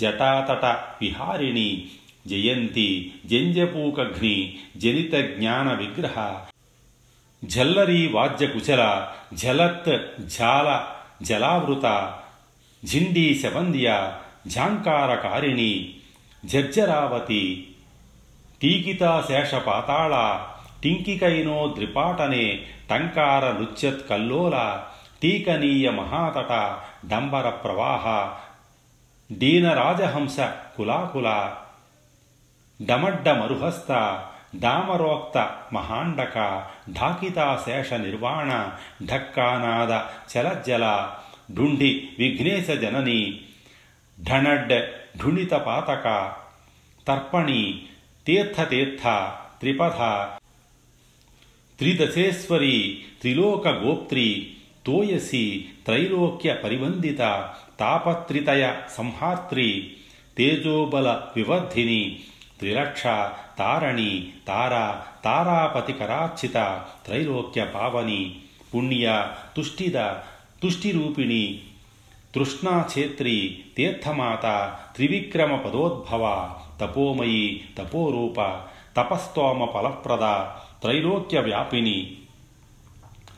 ಜಟಾತಟ ವಿಹಾರಿಣಿ ಜಯಂತಿ ಜಂಜಪೂಕಘ್ನಿ ಜನಿತ ಜ್ಞಾನ ವಿಗ್ರಹ ಝಲ್ಲರಿ ವಾಜ್ಯಕುಚಲ ಝಲತ್ ಝಾಲ ಜಲಾವೃತ ಝಿಂಡಿ ಶಬಂದಿಯ ಝಾಂಕಾರಕಾರಿಣಿ ಝಜ್ಜರಾವತಿ ಟೀಕಿತ ಶೇಷ ಪಾತಾಳ ಟಿಂಕಿಕೈನೋ ದ್ರಿಪಾಟನೆ ಟಂಕಾರ ನೃತ್ಯತ್ ಕಲ್ಲೋಲ ಟೀಕನೀಯ ಮಹಾತಟ ಡಂಬರ ಪ್ರವಾಹ ಡೀನರಾಜಹಂಸ ಕುಲಾಕುಲ ಡಮಡ್ಡ ಮರುಹಸ್ತ ಡಾಮರೋಕ್ತ ಮಹಾಂಡಕ ಢಾಕಿತಾ ಶೇಷ ನಿರ್ವಾಣ ಢಕ್ಕಾನಾದ ಚಲಜ್ಜಲ ಢುಂಡಿ ವಿಘ್ನೇಶ ಜನನಿ ಢಣಡ್ ಢುಣಿತ ಪಾತಕ ತರ್ಪಣಿ ತೀರ್ಥತೀರ್ಥ ತ್ರಿಪಥ ತ್ರಿದಶೇಶ್ವರಿ ತ್ರಿಲೋಕ ಗೋಪ್ತ್ರಿ ತೋಯಸಿ ತ್ರೈಲೋಕ್ಯ ಪರಿವಂದಿತ ತಾಪತ್ರಿತಯ ಸಂಹಾರ್ತ್ರಿ ತೇಜೋಬಲ ವಿವರ್ಧಿನಿ ತ್ರಿಲಕ್ಷ ತಾರಣಿ ತಾರಾ ತಾರಾಪತಿಕರಾರ್ಚಿತ ತ್ರೈಲೋಕ್ಯ ಪಾವನಿ ಪುಣ್ಯ ತುಷ್ಟಿದ ತುಷ್ಟಿರೂಪಿಣಿ ತೃಷ್ಣಾಛೇತ್ರಿ ತೀರ್ಥಮಾತ ತ್ರಿವಿಕ್ರಮ ಪದೋದ್ಭವ ತಪೋಮಯಿ ತಪೋರೂಪ ತಪಸ್ತೋಮ ಫಲಪ್ರದ ತ್ರೈಲೋಕ್ಯ ವ್ಯಾಪಿನಿ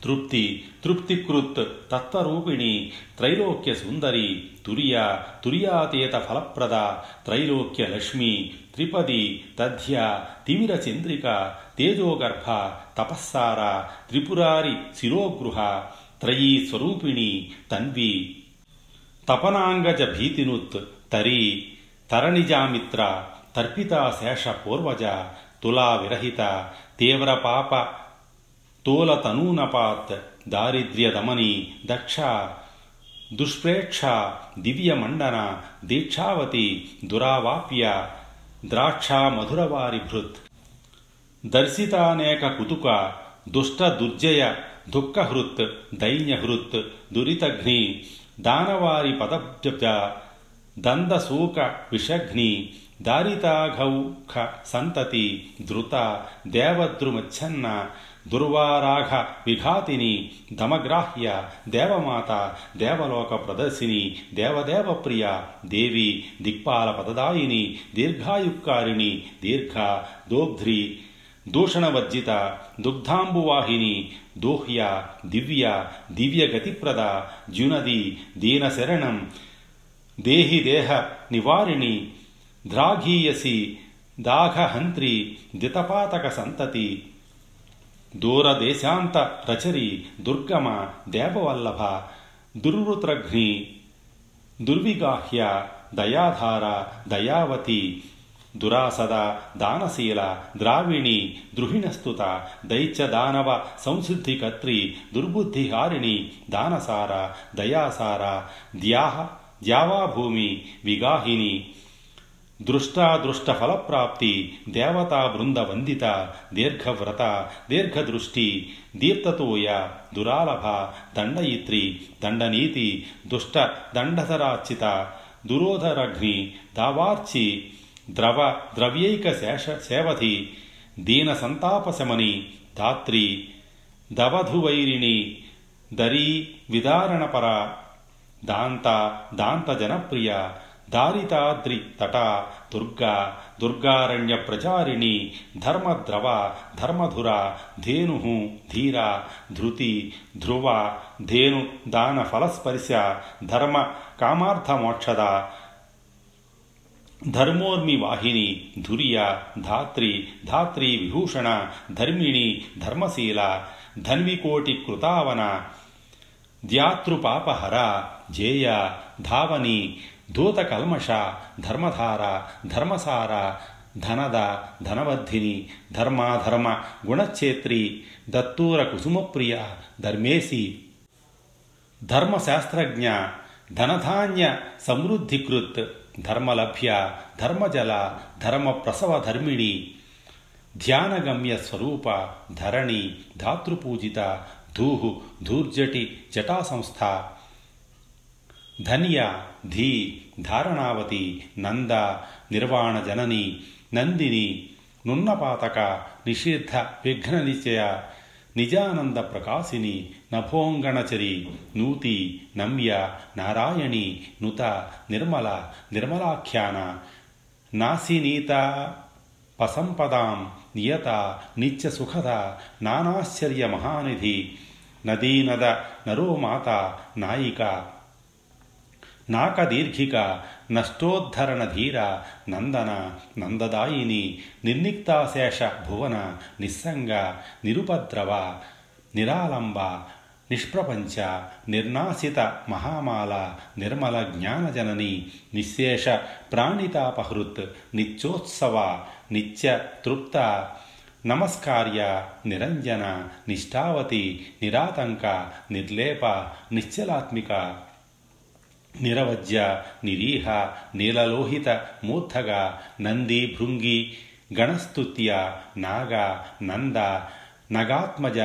తృప్తి తృప్తికృత్ తత్వరూపిణి త్రైలోక్య సుందరి తురియా తురియాతీత ఫలప్రద త్రైలోక్య లక్ష్మి త్రిపది తథ్యా తిమిరచంద్రిక తేజోగర్భ తపస్సార త్రిపురారి శిరోగృహ త్రయీ స్వరూపిణి తన్వి తపనాంగజ భీతినుత్ తరీ తరణిజామిత్ర తర్పితా శేష పూర్వజ తులా విరహిత తీవ్రపాప తోలతనూనపాత్ దారిద్ర్యదమని దక్ష దుష్ప్రేక్ష దివ్యమండన దీక్షావతి దురావాప్య ద్రాక్షా మధురవారిభృత్ దర్శితానేక కుతుక దుష్ట దుర్జయ దుఃఖహృత్ దైన్యహృత్ దురితఘ్ని దానవారి పదభ్యజ దందశూక విషఘ్ని దారితాఘౌఖ సంతతి ధృత దేవద్రుమచ్ఛన్న దుర్వారాఘ విఘాతిని దమగ్రాహ్య దేవమాత దేవలోక ప్రదర్శిని దేవదేవప్రియ దేవి దిక్పాల పదదాయిని దీర్ఘాయుక్కారిణి దీర్ఘ దోగ్ధ్రి దూషణవర్జిత దుగ్ధాంబువాహిని దోహ్య దివ్య దివ్యగతిప్రద జునది దీనశరణం దేహి దేహ నివారిణి ధ్రాఘీయసి దాఘహంత్రి దితపాతక సంతతి దూరదేశాంత రచరి దుర్గమ దేవవల్లభ దుర్వృత్రఘ్ని దుర్విగాహ్య దయాధార దయావతి దురాసద దానశీల ద్రావిణి ద్రుహిణస్తుత దైత్య దానవ సంసిద్ధికర్త్రి దుర్బుద్ధిహారిణి దానసార దయాసార ద్యాహ ద్యావాభూమి విగాహిని దృష్టాదృష్టఫలప్రాప్తి దేవతా బృంద వందిత దీర్ఘవ్రత దీర్ఘదృష్టి దీప్తతోయ దురాలభ దండయిత్రి దండనీతి దుష్ట దండసరార్చిత దురోధరఘ్ని దావార్చి ద్రవ ద్రవ్యైక శేష సేవధి దీన సంతాపశమని ధాత్రి దవధువైరిణి దరీ విదారణపర దాంత దాంత జనప్రియ దారితాద్రి తట దుర్గా దుర్గారణ్య ప్రచారిణి ధర్మద్రవ ధర్మధుర ధేను ధీర ధృతి ధ్రువ ధేను దాన ఫలస్పర్శ ధర్మ కామార్థమోక్షద ధర్మోర్మి వాహిని ధుర్యా ధాత్రి ధాత్రి విభూషణ ధర్మిణి ధర్మశీల ధన్వికోటి కృతావన ద్యాతృపాపహర జేయ ధావని ధూతకల్మష ధర్మధార ధర్మసార ధనద ధనవర్ధిని ధర్మాధర్మ గుణక్షేత్రి దత్తూర కుసుమప్రియ ధర్మేసి ధర్మశాస్త్రజ్ఞ ధనధాన్య సమృద్ధికృత్ ధర్మలభ్య ధర్మజల ధర్మప్రసవధర్మిణి ధ్యానగమ్య స్వరూప ధరణి ధాతృపూజిత ధూహు ధూర్జటి జటాసంస్థ ధన్య ధీ ధారణావతి నంద నిర్వాణ జనని నందిని నున్నపాతక నిషిద్ధ విఘ్న నిచయ నిజానంద ప్రకాశిని నభోంగణచరి నూతి నమ్య నారాయణి నుత నిర్మల నిర్మలాఖ్యాన నాసినీత పసంపదాం నియత నిత్యసుఖద నానాశ్చర్య మహానిధి నదీనద నరోమాత నాయిక నాకదీర్ఘిక నష్టోద్ధరణ ధీర నందన నందదాయిని నిర్నిక్తాశేష భువన నిస్సంగ నిరుపద్రవ నిరాలంబ నిష్ప్రపంచ నిర్నాసిత మహామాల నిర్మల జ్ఞానజనని నిశ్శేష ప్రాణితాపహృత్ నిత్యోత్సవ నిత్య తృప్త నమస్కార్య నిరంజన నిష్ఠావతి నిరాతంక నిర్లేప నిశ్చలాత్మిక నిరవజ్య నిరీహ నీలలోహిత మూర్ధగా నంది భృంగి గణస్తుత్య నాగ నంద నగాత్మజ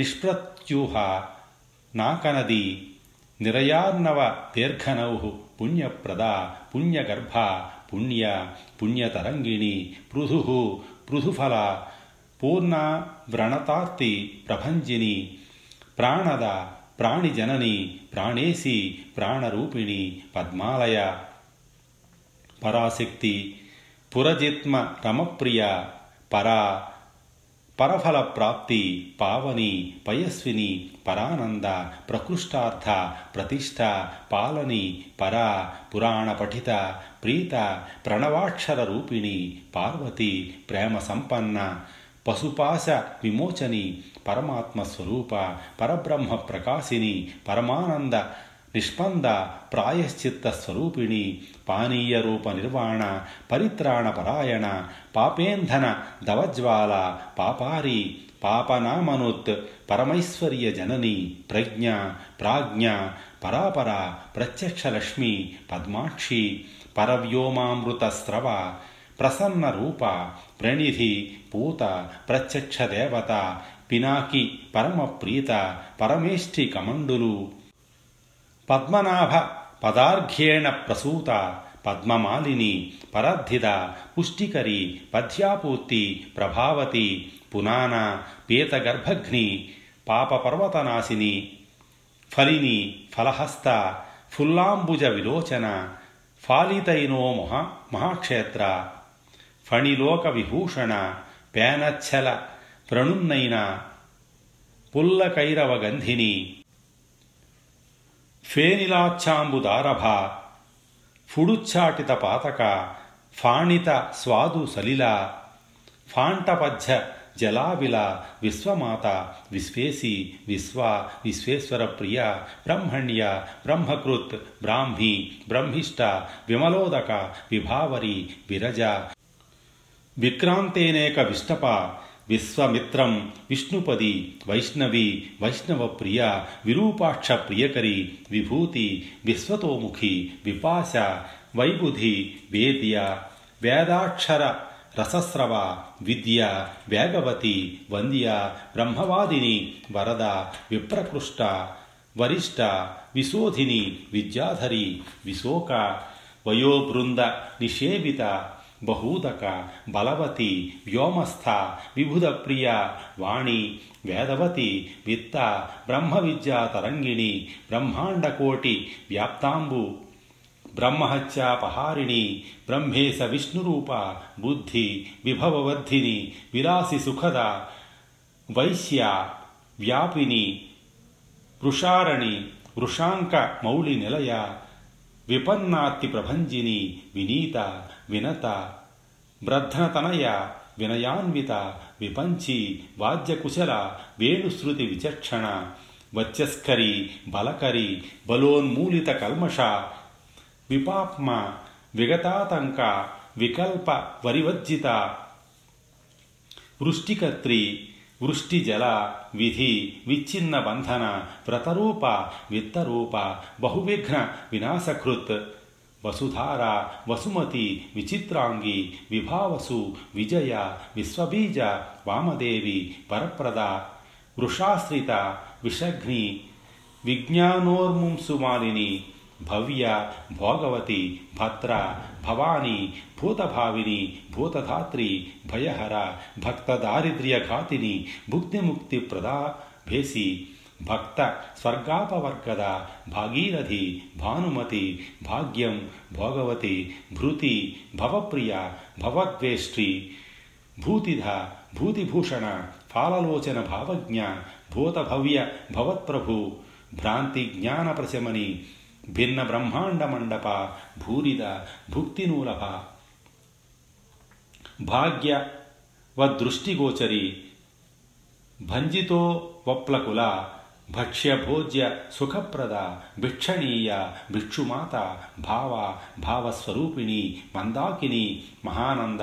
నిష్ప్రత్యూహ నాకనది నిరయార్ణవ దీర్ఘనౌః పుణ్యప్రద పుణ్యగర్భ పుణ్య పుణ్యతరంగిణి పృథుః పృథుఫల పూర్ణ వ్రణతార్తి ప్రభంజిని ప్రాణద ప్రాణిజనని ప్రాణేసి ప్రాణరూపిణి పద్మాలయ పరాశక్తి పురజిత్మ రమప్రియ పరా పరఫల ప్రాప్తి పావని పయస్విని పరానంద ప్రకృష్టార్థ ప్రతిష్ట పాలని పరా పురాణ పఠిత ప్రీత ప్రణవాక్షర రూపిణి పార్వతి ప్రేమ సంపన్న పశుపాశ విమోచని పరమాత్మస్వరూప పరబ్రహ్మ ప్రకాశిని పరమానంద నిష్పంద ప్రాయశ్చిత్త స్వరూపిణి పానీయ రూప నిర్వాణ పరిత్రాణ పరాయణ పాపేంధన దవజ్వాల పాపారి పాపనామనుత్ పరమైశ్వర్య జనని ప్రజ్ఞ ప్రాజ్ఞ పరాపర ప్రత్యక్షలక్ష్మి పద్మాక్షి పరవ్యోమామృతస్రవ ప్రసన్న రూప ప్రణిధి పూత ప్రత్యక్షదేవత పినాకి పరమప్రీత పరమేష్ఠి కమండులు పద్మనాభ పదార్ఘ్యేణ ప్రసూత పద్మమాలిని పరద్ధిద పుష్టికరి పథ్యాపూర్తి ప్రభావతి పునాన పీతగర్భఘ్ని పాపపర్వతనాశిని ఫలిని ఫలహస్త ఫుల్లాంబుజ విలోచన ఫాలితైనో మహాక్షేత్ర ఫణిలోక విభూషణ పేనచ్చల ప్రణున్నైన పుల్లకైరవగంధిని ఫేనిలాచ్చాంబుదారభ ఫుడుచ్ఛాటిత పాతక ఫాణిత స్వాదు సలిల ఫాంటపధ్య జలావిల విశ్వమాత విశ్వేసి విశ్వ విశ్వేశ్వర ప్రియ బ్రహ్మణ్య బ్రహ్మకృత్ బ్రాహ్మీ బ్రహ్మిష్ట విమలోదక విభావరి విరజ విక్రాంతేనేక విష్టప విశ్వమిత్రం విష్ణుపది వైష్ణవి వైష్ణవప్రియ విరూపాక్ష ప్రియకరి విభూతి విశ్వతోముఖి విపాస వైబుధి వేద్య వేదాక్షర రసస్రవ విద్య వేగవతి వంద్య బ్రహ్మవాదిని వరద విప్రకృష్ట వరిష్ట విశోధిని విద్యాధరి విశోక వయోబృంద నిషేవిత బహూదక బలవతి వ్యోమస్థ విభుద ప్రియ వాణి వేదవతి విత్త బ్రహ్మ విద్యా తరంగిణి బ్రహ్మాండకోటి వ్యాప్తాంబు బ్రహ్మహత్యాపహారిణి బ్రహ్మేశ విష్ణురూప బుద్ధి విభవవర్ధిని విలాసి సుఖద వైశ్య వ్యాపిని వృషారణి వృషాంక మౌళి నిలయ విపన్నాతి ప్రభంజిని వినీత వినత బ్రధ్నతనయ వినయాన్విత విపంచి వాద్యకుశల వేణుశ్రుతి విచక్షణ వత్యస్కరి బలకరి బలోన్మూలిత కల్మష విపాప్మ విగతాతంక వికల్ప వరివర్జిత వృష్టికర్త్రి వృష్టిజల విధి విచ్ఛిన్న బంధన వ్రతరూప విత్తరూప బహువిఘ్న వినాశకృత్ వసుధార వసుమతి విచిత్రాంగి విభావసు విజయ విశ్వబీజ వామదేవి వరప్రద వృషాశ్రిత విషఘ్ని విజ్ఞానోర్ముంసుమాలిని భవ్య భోగవతి భద్ర భవాని భూతభావిని భూతధాత్రి భయహర భక్తదారిద్ర్యఘాతిని భుక్తిముక్తి ప్రదా భేసి భక్త స్వర్గాపవర్గద భాగీరథి భానుమతి భాగ్యం భోగవతి భృతి భవప్రియ భవద్వేష్టి భూతిధ భూతిభూషణ ఫాలలోచన భావజ్ఞ భూతభవ్య భవత్ప్రభు భ్రాంతి జ్ఞాన ప్రశమని భిన్న బ్రహ్మాండ మండప భూరిద భుక్తినూలభ భాగ్యవదృష్టిగోచరి భంజితో వప్లకుల భక్ష్యభోజ్య సుఖప్రద భిక్షణీయ భిక్షుమాత భావ భావస్వరూపిణి మందాకిని మహానంద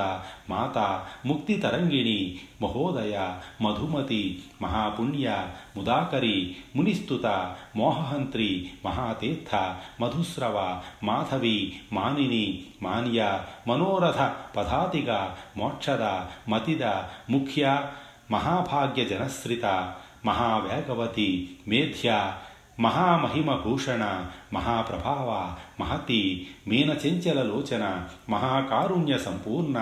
మాత ముక్తితరంగిణి మహోదయ మధుమతి మహాపుణ్య ముదాకరి మునిస్తుత మోహహంత్రి మహాతీర్థ మధుస్రవ మాధవి మానిని మాన్య మనోరథ పదాతిగ మోక్షద మతిద ముఖ్య మహాభాగ్యజనశ్రిత మహావేగవతి మేధ్య మహామహిమభూషణ మహాప్రభావ మహతి మీనచంచలలోచన మహాకారుణ్య సంపూర్ణ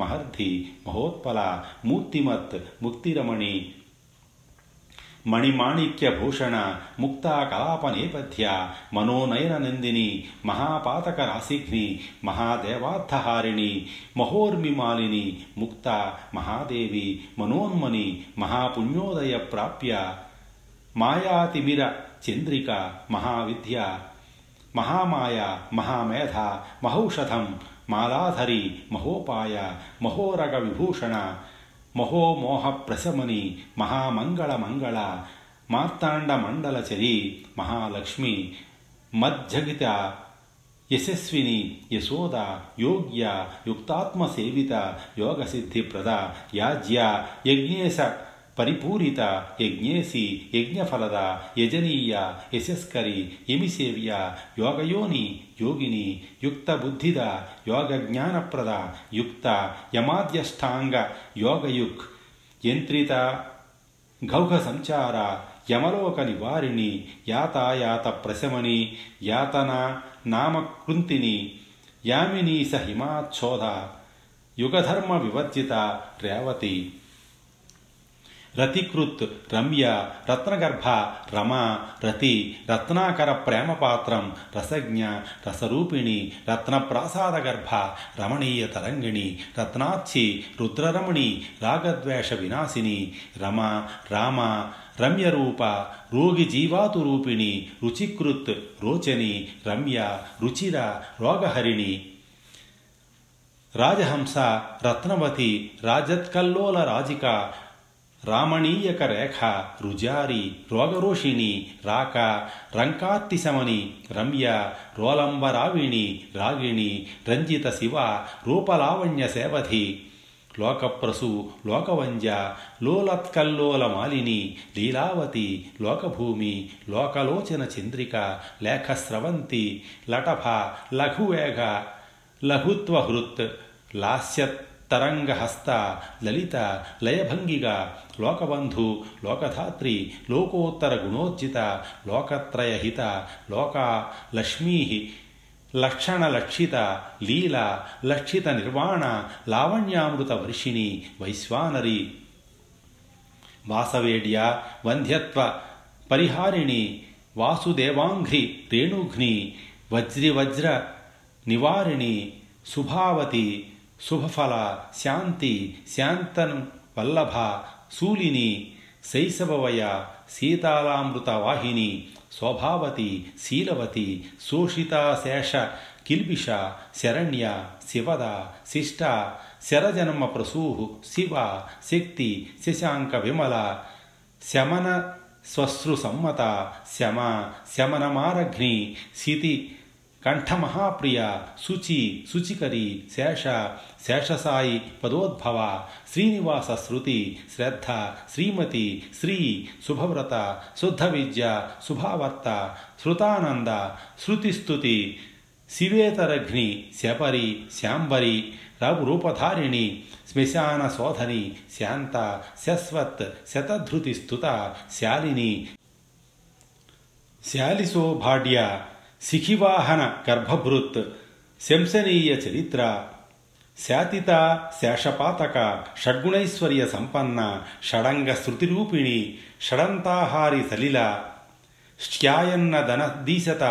మహర్ధి మహోత్పల మూర్తిమత్ ముక్తిరమణి మణిమాణిక్యభూషణ ముక్తాకలాప నేపథ్య మనోనయన నందిని మహాపాతక రాశిఘ్ని మహాదేవార్థహారిణి మహోర్మిమాలిని ముక్త మహాదేవి మనోన్మని మహాపుణ్యోదయ ప్రాప్య మాయాతిమిర చంద్రిక మహావిద్య మహామాయ మహామేధ మహౌషధం మాలాధరి మహోపాయ మహోరగ విభూషణ మహోమోహ ప్రశమని మహామంగళ మంగళ మార్తాండ మండలచరి మహాలక్ష్మి మజ్జగిత యశస్విని యశోద యోగ్య యుక్తాత్మసేవిత యోగసిద్ధిప్రద యాజ్య యజ్ఞేశ పరిపూరిత యజ్ఞేసి యజ్ఞఫలద యజనీయ యశస్కరి యమిసేవ్య యోగయోని యోగిని యుక్తబుద్ధిద యోగజ్ఞానప్ರದ యుక్త యమాద్యష్టాంగ యోగయుక్ యంత్రిత గౌహ సంచార యమలోక నివారిణి యాతాయాత ప్రశమని యాతన నామకృంతిని యామినీ స హిమాచ్ఛోద యుగధర్మ వివర్జిత రేవతి రతికృత్ రమ్య రత్నగర్భ రమా రతి రత్నాకర ప్రేమపాత్రం రసజ్ఞ రసరూపిణి రత్నప్రాసాదగర్భ రమణీయ తరంగిణి రత్నాక్షి రుద్రరమణి రాగద్వేష వినాశిని రమ రామ రమ్యరూప రోగి జీవాతు రూపిణి రుచికృత్ రోచని రమ్య రుచిర రోగహరిణి రాజహంస రత్నవతి రాజత్కల్లోల రాజిక రామణీయక రేఖ రుజారి రోగరోషిణి రాక రంకార్తిశమని రమ్య రోలంబరావిణి రాగిణి రంజిత శివ రూపలావణ్య సేవధి లోకప్రసు లోకవంజ లోలత్కల్లోలమాలిని లీలావతి లోకభూమి లోకలోచన చంద్రిక లేఖస్రవంతి లటభ లఘువేఘ లఘుత్వహృత్ లాస్యత్ తరంగహస్త లలిత లయభంగిగా లోకబంధు లోకధాత్రి లోకోత్తర గుణోర్జిత లోకత్రయహిత లోకా లక్ష్మీ లక్షణలక్షిత లీల లక్షిత నిర్వాణ లావణ్యామృత వర్షిణి వైశ్వానరి వాసవేడ్య వంధ్యత్వ పరిహారిణి వాసుదేవాంఘ్రి రేణుఘ్ని వజ్రివజ్ర నివారిణి శుభావతి శుభఫల శాంతి శాంతను వల్లభ శూలిని శైశవవయ సీతాలామృత వాహిని శోభావతి శీలవతి శోషితాశేష కిల్బిష శరణ్య శివద శిష్ట శరజన్మ ప్రసూహు శివ శక్తి శశాంక విమల శమన శ్వశ్రు సమ్మత శమ శమనమారఘ్ని శితి కంఠమహాప్రియ శుచి శుచికరి శేష శేషసాయి పదోద్భవ శ్రీనివాస శృతి శ్రద్ధ శ్రీమతి శ్రీ శుభవ్రత శుద్ధ విద్య శుభావర్త శృతానంద శృతిస్తుతి శివేతరఘ్ని శపరి శాంబరి రూపధారిణి శ్మశాన శోధని శాంత శస్వత్ శతధృతి స్తుత శాలిని శాలిశోభాడ్య శిఖివాహన గర్భభృత్ శంసనీయ చరిత్ర శాతిత శేషపాతక షడ్గుణైశ్వర్య సంపన్న షడంగ శృతిరూపిణి షడంతాహారి సలిల శ్యాయన్న ధనదీశత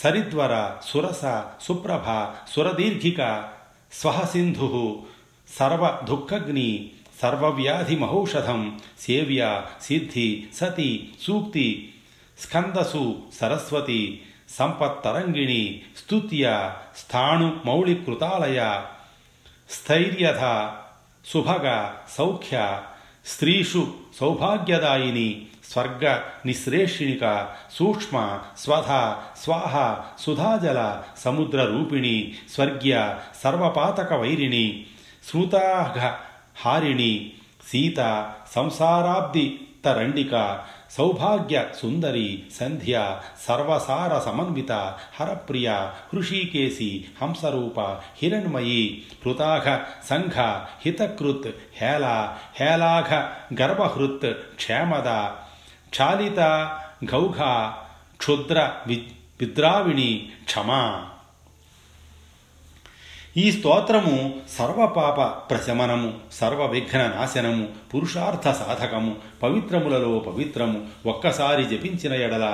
సరిద్వర సురస సుప్రభ సురదీర్ఘిక స్వహసింధు సర్వదుఃఖగ్ని సర్వవ్యాధిమహౌషధం సేవ్య సిద్ధి సతి సూక్తి స్కందసు సరస్వతి సంపత్తరంగిణి స్తుత్య స్థాణు మౌళికృతాలయ స్థైర్యథ శుభగ సౌఖ్య స్త్రీషు సౌభాగ్యదాయిని స్వర్గ నిశ్రేషిణిక సూక్ష్మ స్వధ స్వాహ సుధాజల సముద్రరూపిణి స్వర్గ్య సర్వపాతకవైరిణి శృతాఘ హారిణి సీత సంసారాబ్ది తరండిక సౌభాగ్య సుందరి సంధ్య సర్వసార సమన్విత హరప్రియ హృషీకేశి హంసరూప హిరణ్మయీ హృతాఘ సంఘ హితకృత్ హేళ హేళాఘ గర్భహృత్ క్షేమద క్షాళిత గౌఘ క్షుద్ర విద్రావిణి క్షమా ఈ స్తోత్రము సర్వపాప ప్రశమనము, సర్వవిఘ్న నాశనము, పురుషార్థ సాధకము, పవిత్రములలో పవిత్రము. ఒక్కసారి జపించిన ఎడల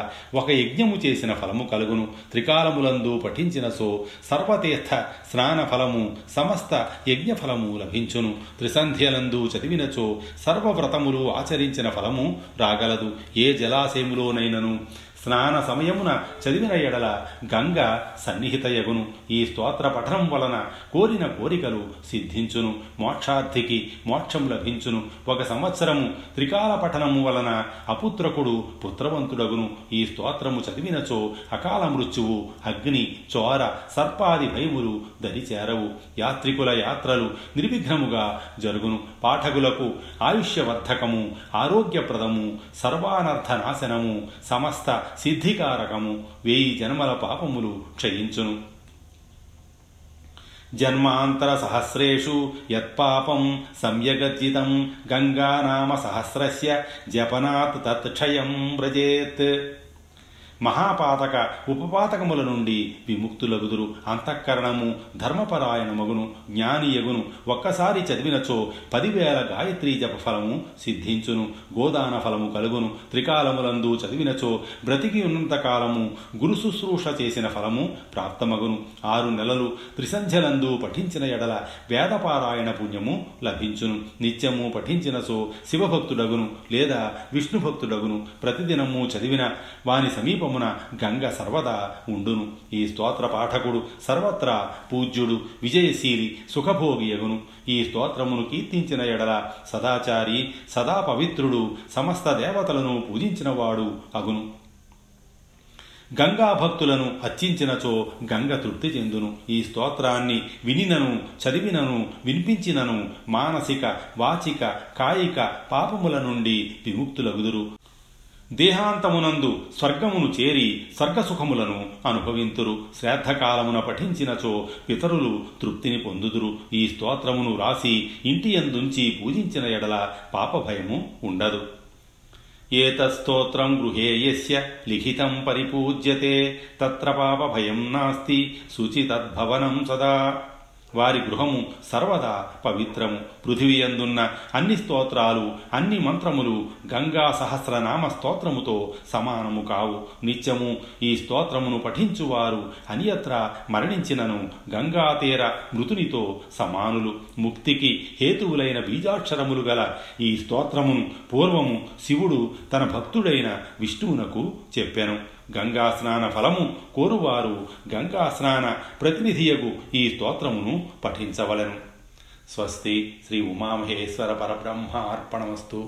ఒక యజ్ఞము చేసిన ఫలము కలుగును. త్రికాలములందు పఠించిన సో సర్వతీర్థ స్నాన ఫలము, సమస్త యజ్ఞ ఫలము లభించును. త్రిసంధ్యలందు చదివినచో సర్వవ్రతములు ఆచరించిన ఫలము రాగలదు. ఏ జలాశయములోనైనను స్నాన సమయమున చదివిన ఎడల గంగ సన్నిహితయగును. ఈ స్తోత్ర పఠనం వలన కోరిన కోరికలు సిద్ధించును. మోక్షార్థికి మోక్షం లభించును. 1 సంవత్సరము త్రికాల పఠనము వలన అపుత్రకుడు పుత్రవంతుడగును. ఈ స్తోత్రము చదివినచో అకాల మృత్యువు, అగ్ని, చోర, సర్పాది భయములు దరిచేరవు. యాత్రికుల యాత్రలు నిర్విఘ్నముగా జరుగును. పాఠకులకు ఆయుష్యవర్ధకము, ఆరోగ్యప్రదము, సర్వానర్థనాశనము, సమస్త సిద్ధికారకము. 1000 జన్మల పాపములు క్షయించును. జన్మాంతర సహస్రేషు యత్పాపం సంయగర్జితం గంగానామ సహస్రస్య జపనాత్ తత్క్షయం వ్రజేత్. మహాపాతక ఉపపాతకముల నుండి విముక్తులగుదురు. అంతఃకరణము ధర్మపరాయణమగును. జ్ఞానియగును. ఒక్కసారి చదివినచో 10,000 గాయత్రీ జప ఫలము సిద్ధించును. గోదాన ఫలము కలుగును. త్రికాలములందు చదివినచో బ్రతికి ఉన్నంతకాలము గురుశుశ్రూష చేసిన ఫలము ప్రాప్తమగును. 6 నెలలు త్రిసంధ్యలందు పఠించిన ఎడల వేదపారాయణ పుణ్యము లభించును. నిత్యము పఠించినచో శివభక్తుడగును లేదా విష్ణుభక్తుడగును. ప్రతిదినము చదివిన వాని సమీపం గంగ సర్వదా ఉండును. ఈ స్తోత్ర పాఠకుడు సర్వత్రా పూజ్యుడు, విజయశీలి, సుఖభోగియగును. ఈ స్తోత్రమును కీర్తించిన ఎడల సదాచారి, సదా పవిత్రుడు, సమస్త దేవతలను పూజించినవాడు అగును. గంగా భక్తులను అర్చించినచో గంగ తృప్తి చెందును. ఈ స్తోత్రాన్ని వినినను, చదివినను, వినిపించినను మానసిక, వాచిక, కాయిక పాపముల నుండి విముక్తులగుదురు. దేహాంతమునందు స్వర్గమును చేరి స్వర్గసుఖములను అనుభవింతురు. శ్రాద్ధకాలమున పఠించినచో పితరులు తృప్తిని పొందుదురు. ఈ స్తోత్రమును రాసి ఇంటి యందుంచి పూజించిన ఎడల పాపభయము ఉండదు. ఏతస్తోత్రం గృహే యస్య లిఖితం పరిపూజ్యతే తత్ర పాపభయం నాస్తి శుచితద్భవనం సదా. వారి గృహము సర్వదా పవిత్రము. పృథివీయందున్న అన్ని స్తోత్రాలు, అన్ని మంత్రములు గంగా సహస్రనామ స్తోత్రముతో సమానము కావు. నిత్యము ఈ స్తోత్రమును పఠించువారు అనియత్రా మరణించినను గంగాతీర మృతునితో సమానులు. ముక్తికి హేతువులైన బీజాక్షరములు గల ఈ స్తోత్రమును పూర్వము శివుడు తన భక్తుడైన విష్ణువునకు చెప్పెను. గంగా స్నాన ఫలము కోరువారు గంగా స్నాన ప్రతినిధియగు ఈ స్తోత్రమును పఠించవలను. స్వస్తి శ్రీ ఉమామహేశ్వర పరబ్రహ్మ అర్పణమస్తు.